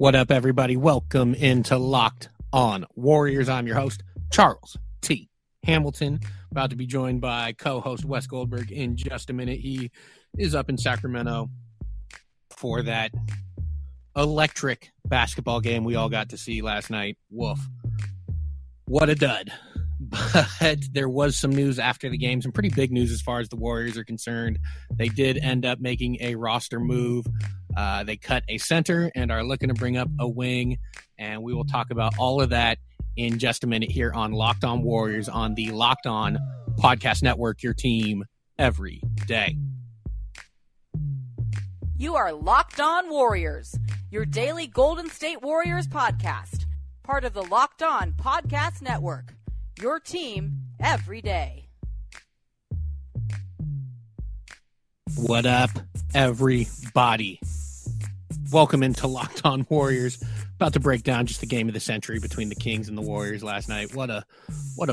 What up, everybody? Welcome into Locked On Warriors. I'm your host, Charles T. Hamilton. About to be joined by co-host Wes Goldberg in just a minute. He is up in Sacramento for that electric basketball game we all got to see last night. Woof. What a dud. But there was some news after the game, some pretty big news as far as the Warriors are concerned. They did end up making a roster move. They cut a center and are looking to bring up a wing. And we will talk about all of that in just a minute here on Locked On Warriors on the Locked On Podcast Network, your team every day. You are Locked On Warriors, your daily Golden State Warriors podcast, part of the Locked On Podcast Network, your team every day. What up, everybody? Welcome into Locked On Warriors. About to break down just the game of the century between the Kings and the Warriors last night. What a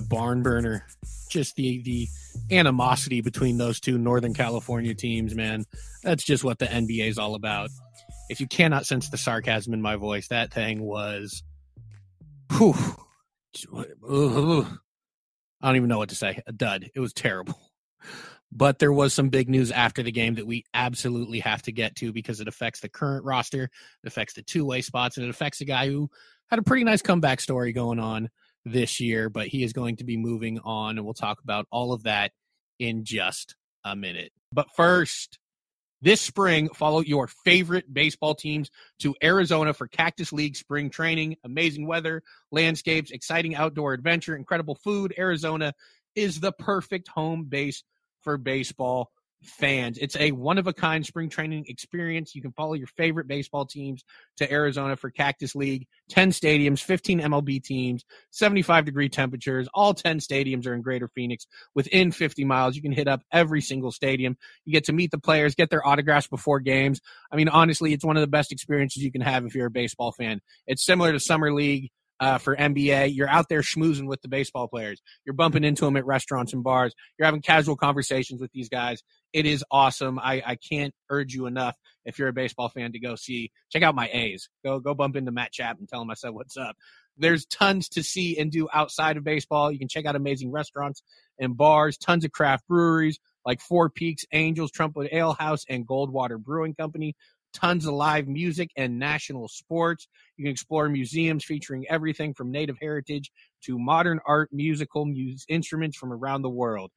barn burner. Just the animosity between those two Northern California teams, man. That's just what the NBA is all about. If you cannot sense the sarcasm in my voice, that thing was... Whew, I don't even know what to say. A dud. It was terrible. But there was some big news after the game that we absolutely have to get to because it affects the current roster, it affects the two-way spots, and it affects a guy who had a pretty nice comeback story going on this year, but he is going to be moving on, and we'll talk about all of that in just a minute. But first, this spring, follow your favorite baseball teams to Arizona for Cactus League spring training. Amazing weather, landscapes, exciting outdoor adventure, incredible food. Arizona is the perfect home base for baseball fans. It's a one-of-a-kind spring training experience. You can follow your favorite baseball teams to Arizona for Cactus League. 10 stadiums, 15 MLB teams, 75-degree temperatures. All 10 stadiums are in Greater Phoenix. Within 50 miles, you can hit up every single stadium. You get to meet the players, get their autographs before games. I mean, honestly, it's one of the best experiences you can have if you're a baseball fan. It's similar to Summer League. For NBA, you're out there schmoozing with the baseball players. You're bumping into them at restaurants and bars. You're having casual conversations with these guys. It is awesome. I can't urge you enough if you're a baseball fan to go see. Check out my A's. Go bump into Matt Chapman and tell him I said what's up. There's tons to see and do outside of baseball. You can check out amazing restaurants and bars, tons of craft breweries like Four Peaks, Angels Trumpet Ale House, and Goldwater Brewing Company. Tons of live music and national sports. You can explore museums featuring everything from native heritage to modern art, musical instruments from around the world.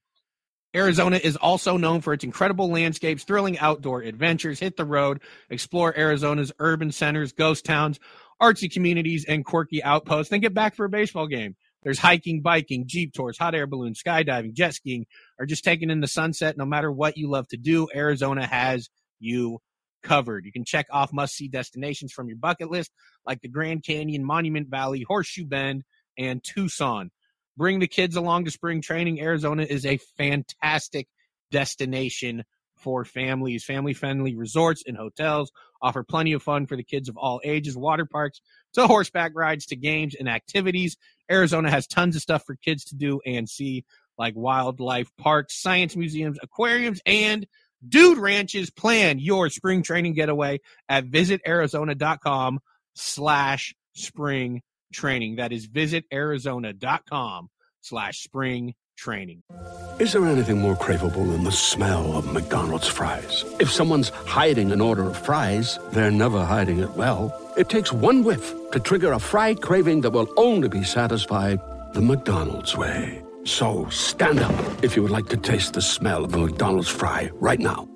Arizona is also known for its incredible landscapes, thrilling outdoor adventures. Hit the road, explore Arizona's urban centers, ghost towns, artsy communities, and quirky outposts. Then get back for a baseball game. There's hiking, biking, jeep tours, hot air balloons, skydiving, jet skiing, or just taking in the sunset. No matter what you love to do, Arizona has you covered. You can check off must-see destinations from your bucket list, like the Grand Canyon, Monument Valley, Horseshoe Bend, and Tucson. Bring the kids along to spring training. Arizona is a fantastic destination for families. Family-friendly resorts and hotels offer plenty of fun for the kids of all ages, water parks, to horseback rides, to games and activities. Arizona has tons of stuff for kids to do and see, like wildlife parks, science museums, aquariums, and Dude Ranches. Plan your spring training getaway at visitarizona.com/spring training. That is visitarizona.com/spring training. Is there anything more craveable than the smell of McDonald's fries? If someone's hiding an order of fries, they're never hiding it well. It takes one whiff to trigger a fry craving that will only be satisfied the McDonald's way. So, stand up if you would like to taste the smell of a McDonald's fry right now.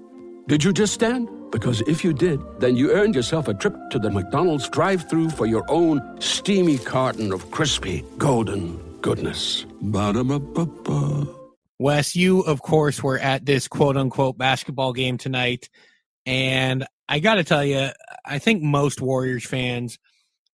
Did you just stand? Because if you did, then you earned yourself a trip to the McDonald's drive-thru for your own steamy carton of crispy, golden goodness. Ba-da-ba-ba-ba. Wes, you, of course, were at this quote-unquote basketball game tonight. And I got to tell you, I think most Warriors fans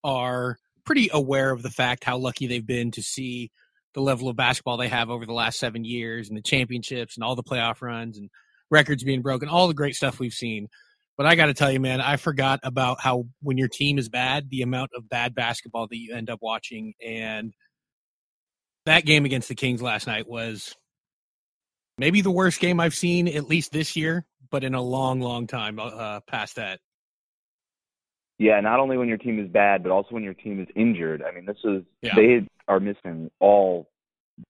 are pretty aware of the fact how lucky they've been to see the level of basketball they have over the last 7 years, and the championships and all the playoff runs and records being broken, all the great stuff we've seen. But I got to tell you, man, I forgot about how when your team is bad, the amount of bad basketball that you end up watching. And that game against the Kings last night was maybe the worst game I've seen, at least this year, but in a long, long time past that. Yeah, not only when your team is bad, but also when your team is injured. I mean, this is They are missing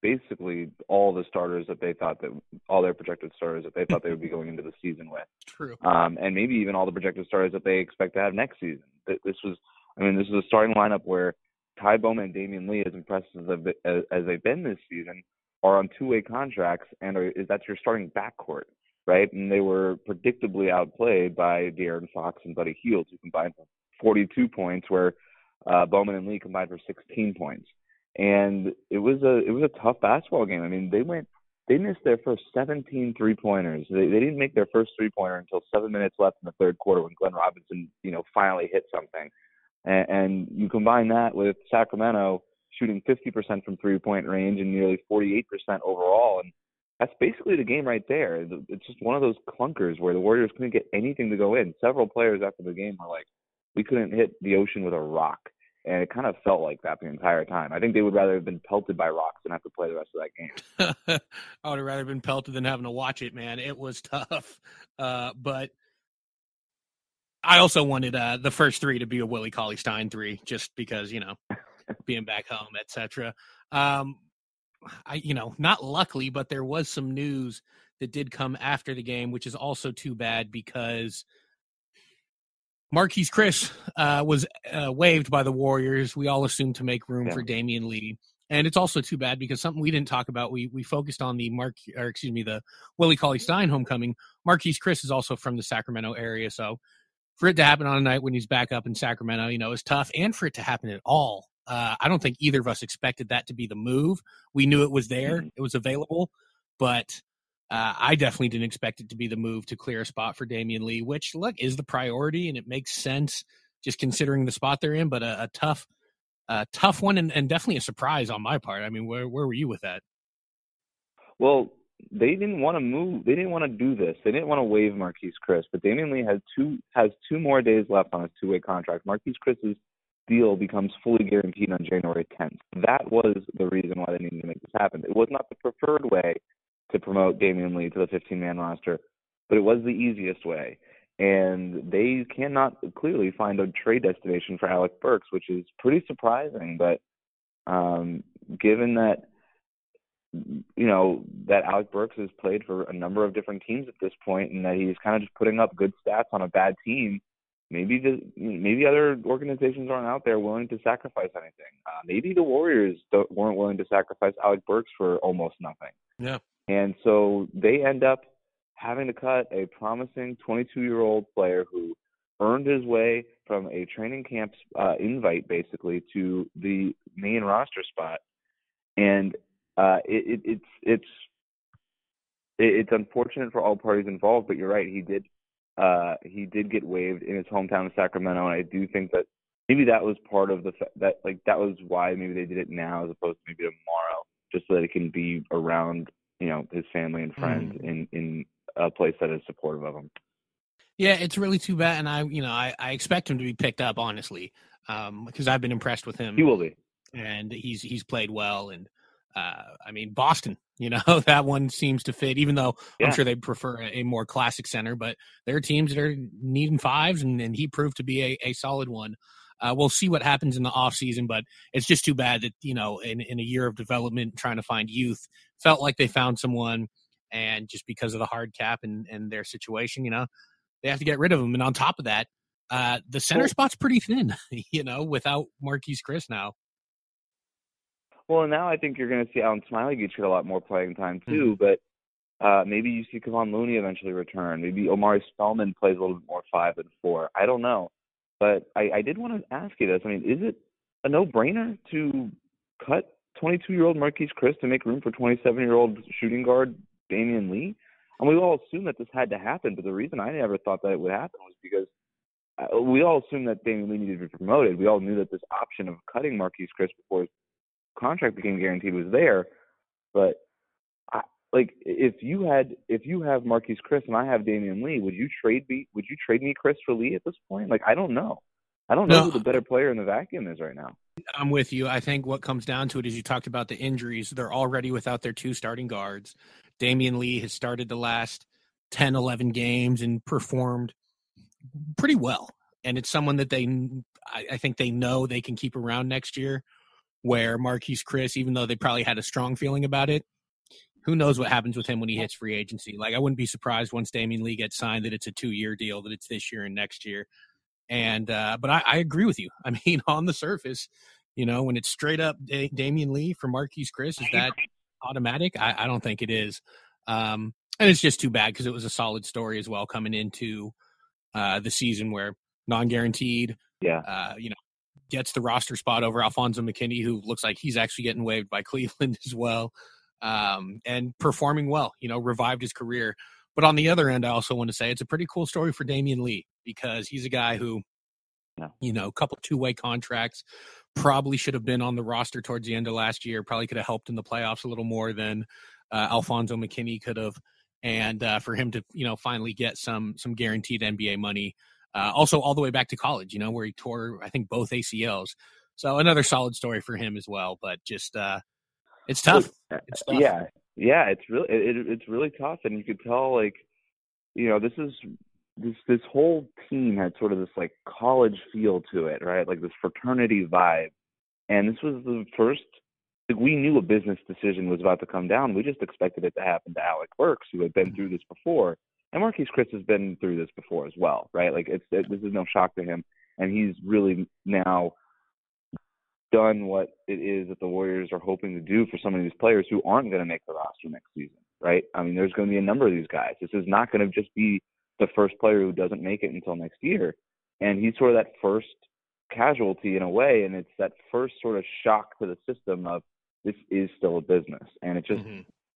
basically all the starters that they thought that all their projected starters that they thought they would be going into the season with. True. And maybe even all the projected starters that they expect to have next season. This is a starting lineup where Ky Bowman and Damion Lee, as impressive as they've been this season, are on two-way contracts, and that's your starting backcourt, right? And they were predictably outplayed by De'Aaron Fox and Buddy Hield, who combined for 42 points, where Bowman and Lee combined for 16 points. And it was a tough basketball game. I mean, they missed their first 17 three-pointers. They didn't make their first three-pointer until 7 minutes left in the third quarter when Glenn Robinson, finally hit something. And you combine that with Sacramento shooting 50% from three-point range and nearly 48% overall, and that's basically the game right there. It's just one of those clunkers where the Warriors couldn't get anything to go in. Several players after the game were like, we couldn't hit the ocean with a rock. And it kind of felt like that the entire time. I think they would rather have been pelted by rocks than have to play the rest of that game. I would have rather been pelted than having to watch it, man. It was tough. But I also wanted the first three to be a Willie Cauley-Stein three, just because, being back home, et cetera. Not luckily, but there was some news that did come after the game, which is also too bad because Marquese Chriss was waived by the Warriors. We all assumed to make room for Damion Lee. And it's also too bad because something we didn't talk about, we focused on the Willie Cauley-Stein homecoming. Marquese Chriss is also from the Sacramento area. So for it to happen on a night when he's back up in Sacramento, is tough. And for it to happen at all, I don't think either of us expected that to be the move. We knew it was there. Mm-hmm. It was available. But I definitely didn't expect it to be the move to clear a spot for Damion Lee, which, look, is the priority, and it makes sense just considering the spot they're in. But a tough one and definitely a surprise on my part. I mean, where were you with that? Well, they didn't want to move. They didn't want to do this. They didn't want to waive Marquese Chriss. But Damion Lee has two more days left on his two-way contract. Marquese Chris's deal becomes fully guaranteed on January 10th. That was the reason why they needed to make this happen. It was not the preferred way to promote Damion Lee to the 15-man roster, but it was the easiest way. And they cannot clearly find a trade destination for Alec Burks, which is pretty surprising. But given that, that Alec Burks has played for a number of different teams at this point and that he's kind of just putting up good stats on a bad team, maybe other organizations aren't out there willing to sacrifice anything. Maybe the Warriors weren't willing to sacrifice Alec Burks for almost nothing. Yeah. And so they end up having to cut a promising 22-year-old player who earned his way from a training camp invite, basically, to the main roster spot. And it's unfortunate for all parties involved, but you're right, he did get waived in his hometown of Sacramento, and I do think that maybe that was part of that was why maybe they did it now as opposed to maybe tomorrow, just so that it can be around his family and friends in a place that is supportive of him. Yeah, it's really too bad, and I expect him to be picked up, honestly, because I've been impressed with him. He will be, and he's played well, and Boston. That one seems to fit, even though I'm sure they prefer a more classic center, but there are teams that are needing fives, and he proved to be a solid one. We'll see what happens in the offseason, but it's just too bad that, in a year of development, trying to find youth, felt like they found someone, and just because of the hard cap and their situation, they have to get rid of him. And on top of that, the center spot's pretty thin, without Marquese Chriss now. Well, now I think you're going to see Alen Smailagić get a lot more playing time too, but maybe you see Kevon Looney eventually return. Maybe Omari Spellman plays a little bit more 5 and 4. I don't know. But I did want to ask you this. I mean, is it a no-brainer to cut 22-year-old Marquese Chriss to make room for 27-year-old shooting guard Damion Lee? And we all assume that this had to happen, but the reason I never thought that it would happen was because we all assumed that Damion Lee needed to be promoted. We all knew that this option of cutting Marquese Chriss before his contract became guaranteed was there. But if you have Marquese Chriss and I have Damion Lee, would you trade me Chriss for Lee at this point? Like, I don't know. I don't know who the better player in the vacuum is right now. I'm with you. I think what comes down to it is you talked about the injuries. They're already without their two starting guards. Damion Lee has started the last 10, 11 games and performed pretty well. And it's someone that I think they know they can keep around next year, where Marquese Chriss, even though they probably had a strong feeling about it, who knows what happens with him when he hits free agency. Like, I wouldn't be surprised once Damion Lee gets signed that it's a 2-year deal, that it's this year and next year. And but I agree with you. I mean, on the surface, you know, when it's straight up Damion Lee for Marquese Chriss, is that automatic? I don't think it is. And it's just too bad because it was a solid story as well coming into the season, where non-guaranteed, gets the roster spot over Alfonzo McKinnie, who looks like he's actually getting waived by Cleveland as well, and performing well, you know, revived his career. But on the other end, I also want to say it's a pretty cool story for Damion Lee, because he's a guy who, you know, a couple two-way contracts, probably should have been on the roster towards the end of last year, probably could have helped in the playoffs a little more than Alfonzo McKinnie could have. And for him to, you know, finally get some guaranteed NBA money. Also all the way back to college, you know, where he tore, I think, both ACLs. So another solid story for him as well. But just it's tough. It's tough. Yeah, it's really tough. And you could tell, like, you know, this whole team had sort of this, like, college feel to it, right? Like this fraternity vibe. And this was the first, like, we knew a business decision was about to come down. We just expected it to happen to Alec Burks, who had been through this before. And Marquese Chriss has been through this before as well, right? Like, this is no shock to him. And he's really now done what it is that the Warriors are hoping to do for some of these players who aren't going to make the roster next season, right? I mean, there's going to be a number of these guys. This is not going to just be the first player who doesn't make it until next year. And he's sort of that first casualty in a way, and it's that first sort of shock to the system of this is still a business. And it just,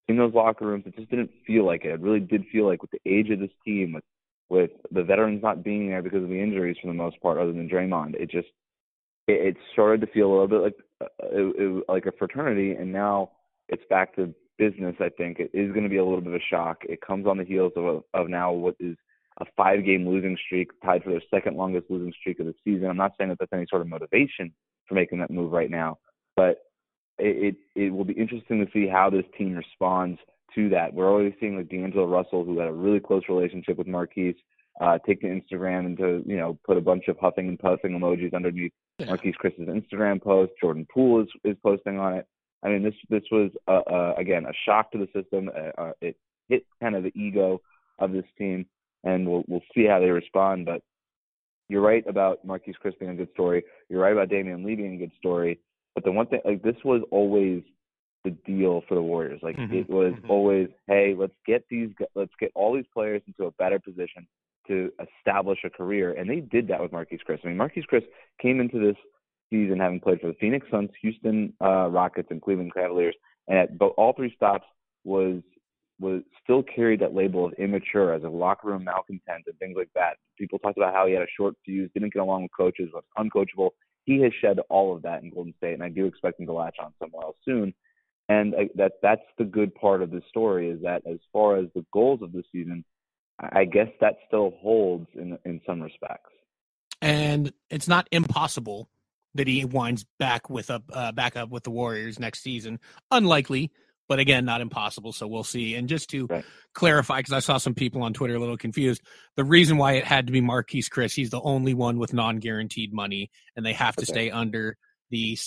in those locker rooms, it just didn't feel like it. It really did feel like with the age of this team, with the veterans not being there because of the injuries for the most part, other than Draymond, it started to feel a little bit like a fraternity, and now it's back to business, I think. It is going to be a little bit of a shock. It comes on the heels of now what is a 5-game losing streak, tied for their second longest losing streak of the season. I'm not saying that that's any sort of motivation for making that move right now, but it will be interesting to see how this team responds to that. We're already seeing, like, D'Angelo Russell, who had a really close relationship with Marquese, take to Instagram and to, you know, put a bunch of huffing and puffing emojis underneath Marquese Chriss' Instagram post. Jordan Poole is posting on it. I mean, this was, again, a shock to the system. It hit kind of the ego of this team, and we'll see how they respond. But you're right about Marquese Chriss being a good story. You're right about Damion Lee being a good story. But the one thing, like, this was always the deal for the Warriors. Like, it was always, hey, let's get all these players into a better position to establish a career. And they did that with Marquese Chriss. I mean, Marquese Chriss came into this season having played for the Phoenix Suns, Houston Rockets, and Cleveland Cavaliers, and at all three stops was still carried that label of immature, as a locker room malcontent and things like that. People talked about how he had a short fuse, didn't get along with coaches, was uncoachable. He has shed all of that in Golden State, and I do expect him to latch on somewhere else soon. And that's the good part of this story, is that as far as the goals of the season, I guess that still holds in some respects. And it's not impossible that he winds back up with the Warriors next season. Unlikely, but again, not impossible, so we'll see. And just to clarify, because I saw some people on Twitter a little confused, the reason why it had to be Marquese Chriss, he's the only one with non-guaranteed money, and they have to stay under the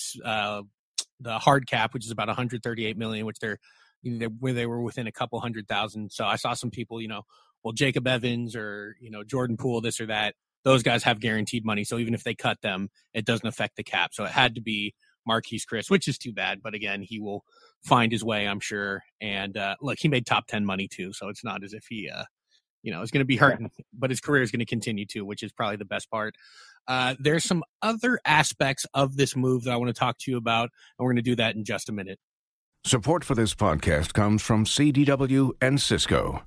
hard cap, which is about $138 million, which they were within a couple hundred thousand. So I saw some people, you know, well, Jacob Evans or, you know, Jordan Poole, this or that, those guys have guaranteed money. So even if they cut them, it doesn't affect the cap. So it had to be Marquese Chriss, which is too bad. But again, he will find his way, I'm sure. And look, he made top 10 money too. So it's not as if he, you know, is going to be hurting, but his career is going to continue to, which is probably the best part. There's some other aspects of this move that I want to talk to you about, and we're going to do that in just a minute. Support for this podcast comes from CDW and Cisco.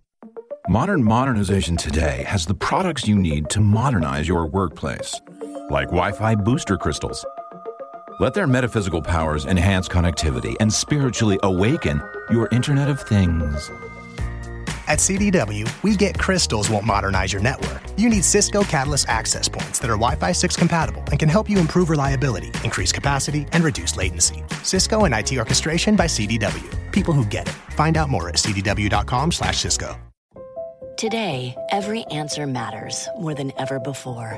Modern modernization today has the products you need to modernize your workplace, like Wi-Fi booster crystals. Let their metaphysical powers enhance connectivity and spiritually awaken your Internet of Things. At CDW, we get crystals won't modernize your network. You need Cisco Catalyst access points that are Wi-Fi 6 compatible and can help you improve reliability, increase capacity, and reduce latency. Cisco and IT orchestration by CDW. People who get it. Find out more at cdw.com/Cisco. Today, every answer matters more than ever before.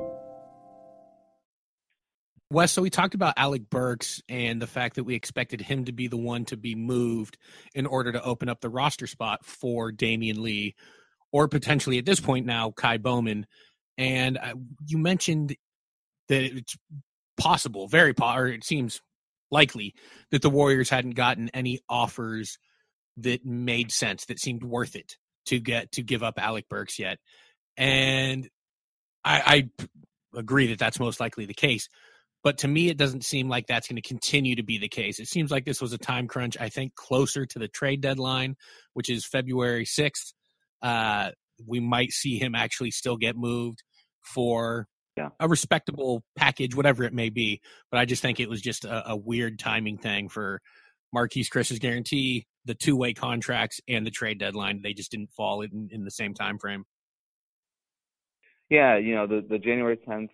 Wes, so we talked about Alec Burks and the fact that we expected him to be the one to be moved in order to open up the roster spot for Damion Lee, or potentially at this point now, Ky Bowman. And you mentioned that it's possible, or it seems likely, that the Warriors hadn't gotten any offers that made sense, that seemed worth it to give up Alec Burks yet. And I agree that that's most likely the case. But to me, it doesn't seem like that's going to continue to be the case. It seems like this was a time crunch, I think, closer to the trade deadline, which is February 6th. We might see him actually still get moved for a respectable package, whatever it may be. But I just think it was just a weird timing thing for Marquese Chriss' guarantee, the two-way contracts, and the trade deadline. They just didn't fall in the same time frame. Yeah, you know, the January 10th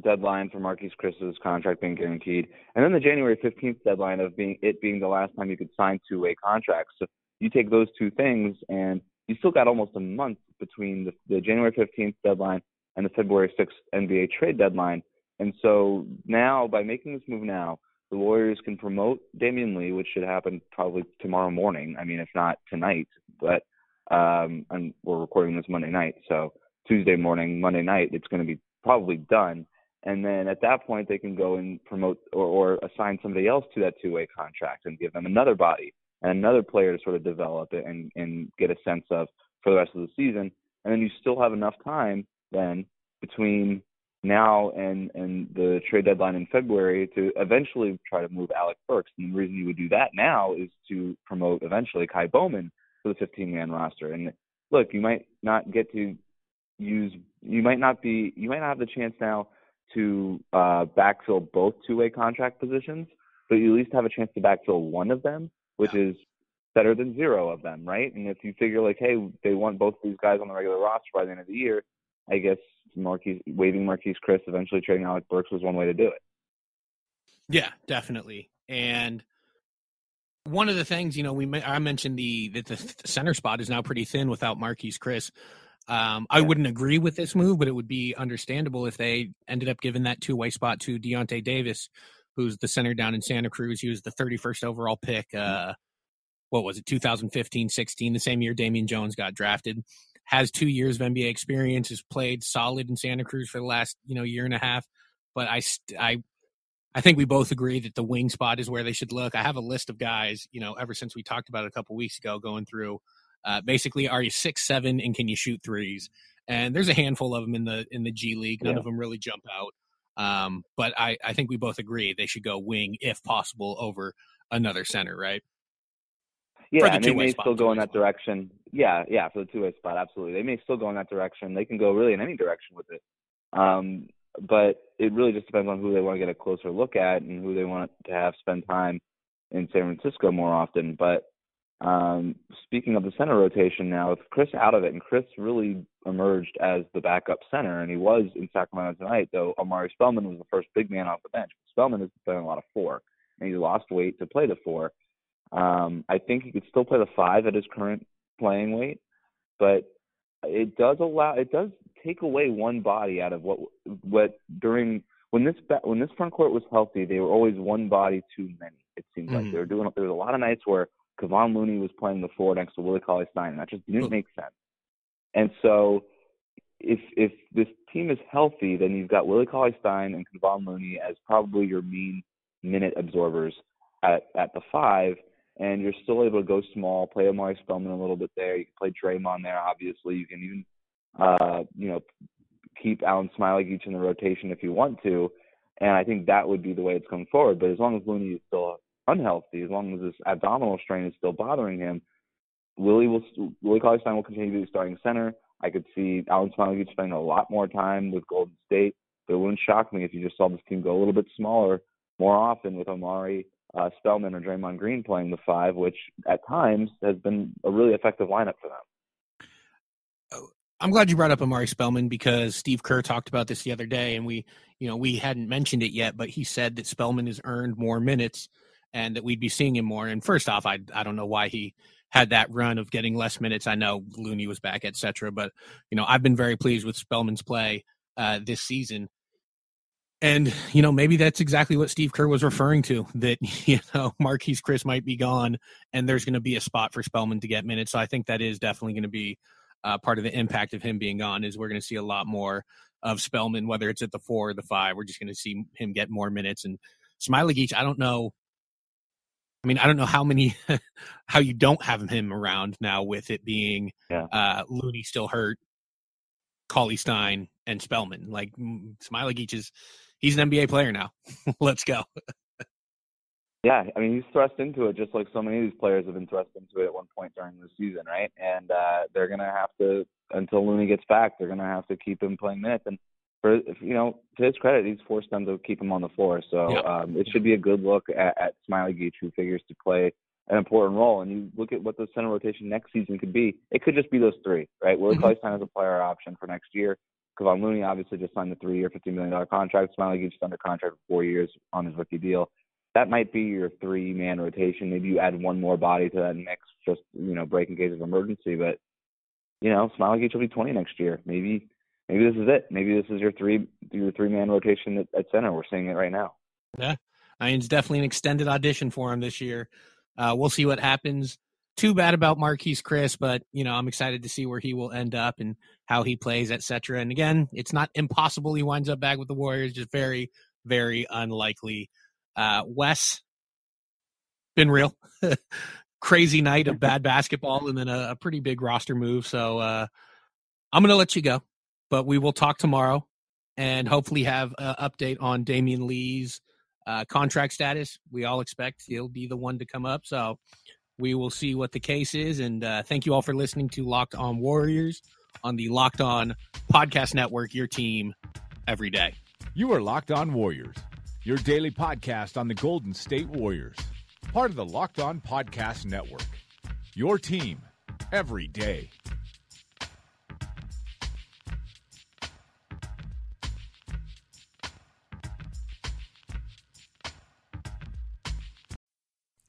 deadline for Marquese Chriss' contract being guaranteed, and then the January 15th deadline of being the last time you could sign two-way contracts. So you take those two things, and you still got almost a month between the January 15th deadline and the February 6th NBA trade deadline. And so now, by making this move now, the Warriors can promote Damion Lee, which should happen probably tomorrow morning. I mean, if not tonight, but and we're recording this Monday night, so Tuesday morning, Monday night, it's going to be probably done. And then at that point, they can go and promote or assign somebody else to that two-way contract and give them another body and another player to sort of develop it and get a sense of for the rest of the season. And then you still have enough time then between now and the trade deadline in February to eventually try to move Alec Burks. And the reason you would do that now is to promote eventually Ky Bowman to the 15-man roster. And look, you might not get to use – you might not have the chance now to backfill both two-way contract positions, but you at least have a chance to backfill one of them, which is better than zero of them, right? And if you figure, like, hey, they want both of these guys on the regular roster by the end of the year, I guess waiving Marquese Chriss, eventually trading Alec Burks, was one way to do it. Yeah, definitely. And one of the things, you know, I mentioned that the center spot is now pretty thin without Marquese Chriss. I wouldn't agree with this move, but it would be understandable if they ended up giving that two-way spot to Deontay Davis, who's the center down in Santa Cruz. He was the 31st overall pick, 2015-16, the same year Damian Jones got drafted. Has 2 years of NBA experience, has played solid in Santa Cruz for the last, year and a half. But I think we both agree that the wing spot is where they should look. I have a list of guys, ever since we talked about it a couple weeks ago, going through basically, are you 6'7" and can you shoot threes? And there's a handful of them in the G League. None of them really jump out. But I think we both agree they should go wing if possible over another center, right? Yeah, and they may still go in that direction. Yeah, for the two-way spot, absolutely. They may still go in that direction. They can go really in any direction with it. But it really just depends on who they want to get a closer look at and who they want to have spend time in San Francisco more often. But speaking of the center rotation now, with Chriss out of it, and Chriss really emerged as the backup center, and he was in Sacramento tonight, though Omari Spellman was the first big man off the bench. Spellman has been a lot of four, and he lost weight to play the four. I think he could still play the five at his current playing weight, but it does take away one body out of what during when this front court was healthy, they were always one body too many. It seemed like there was a lot of nights where Kevon Looney was playing the four next to Willie Cauley-Stein, and that just didn't make sense. And so if this team is healthy, then you've got Willie Cauley-Stein and Kevon Looney as probably your main minute absorbers at the five, and you're still able to go small, play Omari Spellman a little bit there. You can play Draymond there, obviously. You can even, keep Alen Smailagić in the rotation if you want to, and I think that would be the way it's come forward. But as long as Looney is still unhealthy, as long as this abdominal strain is still bothering him, Willie Cauley-Stein will continue to be starting center. I could see Alen Smailagić spending a lot more time with Golden State, but it wouldn't shock me if you just saw this team go a little bit smaller more often with Omari Spellman or Draymond Green playing the five, which at times has been a really effective lineup for them. I'm glad you brought up Omari Spellman, because Steve Kerr talked about this the other day, and we hadn't mentioned it yet, but he said that Spellman has earned more minutes and that we'd be seeing him more. And first off, I don't know why he had that run of getting less minutes. I know Looney was back, et cetera, but I've been very pleased with Spellman's play this season. And, maybe that's exactly what Steve Kerr was referring to, that, Marquese Chriss might be gone and there's going to be a spot for Spellman to get minutes. So I think that is definitely going to be part of the impact of him being gone, is we're going to see a lot more of Spellman, whether it's at the four or the five. We're just going to see him get more minutes. And Smailagić, I don't know how you don't have him around now, with it being Looney still hurt, Cauley-Stein, and Spellman. Like, Smailagić he's an NBA player now. Let's go. Yeah, he's thrust into it, just like so many of these players have been thrust into it at one point during the season, right? And they're going to have to, until Looney gets back, they're going to have to keep him playing minutes. And, to his credit, he's forced them to keep him on the floor. So it should be a good look at Smailagić, who figures to play an important role. And you look at what the center rotation next season could be. It could just be those three, right? Willie Cauley-Stein has a player option for next year. Kevon Looney obviously just signed a 3-year, $50 million contract. Smailagić is under contract for 4 years on his rookie deal. That might be your 3-man rotation. Maybe you add one more body to that mix, just, break in case of emergency. But, Smailagić will be 20 next year. Maybe this is it. Maybe this is your 3-man rotation at center. We're seeing it right now. Yeah, it's definitely an extended audition for him this year. We'll see what happens. Too bad about Marquese Chriss, but I'm excited to see where he will end up and how he plays, etc. And again, it's not impossible he winds up back with the Warriors. Just very, very unlikely. Wes, been real crazy night of bad basketball, and then a pretty big roster move. So I'm going to let you go. But we will talk tomorrow and hopefully have an update on Damion Lee's contract status. We all expect he'll be the one to come up. So we will see what the case is. And thank you all for listening to Locked On Warriors on the Locked On Podcast Network, your team every day. You are Locked On Warriors, your daily podcast on the Golden State Warriors, part of the Locked On Podcast Network, your team every day.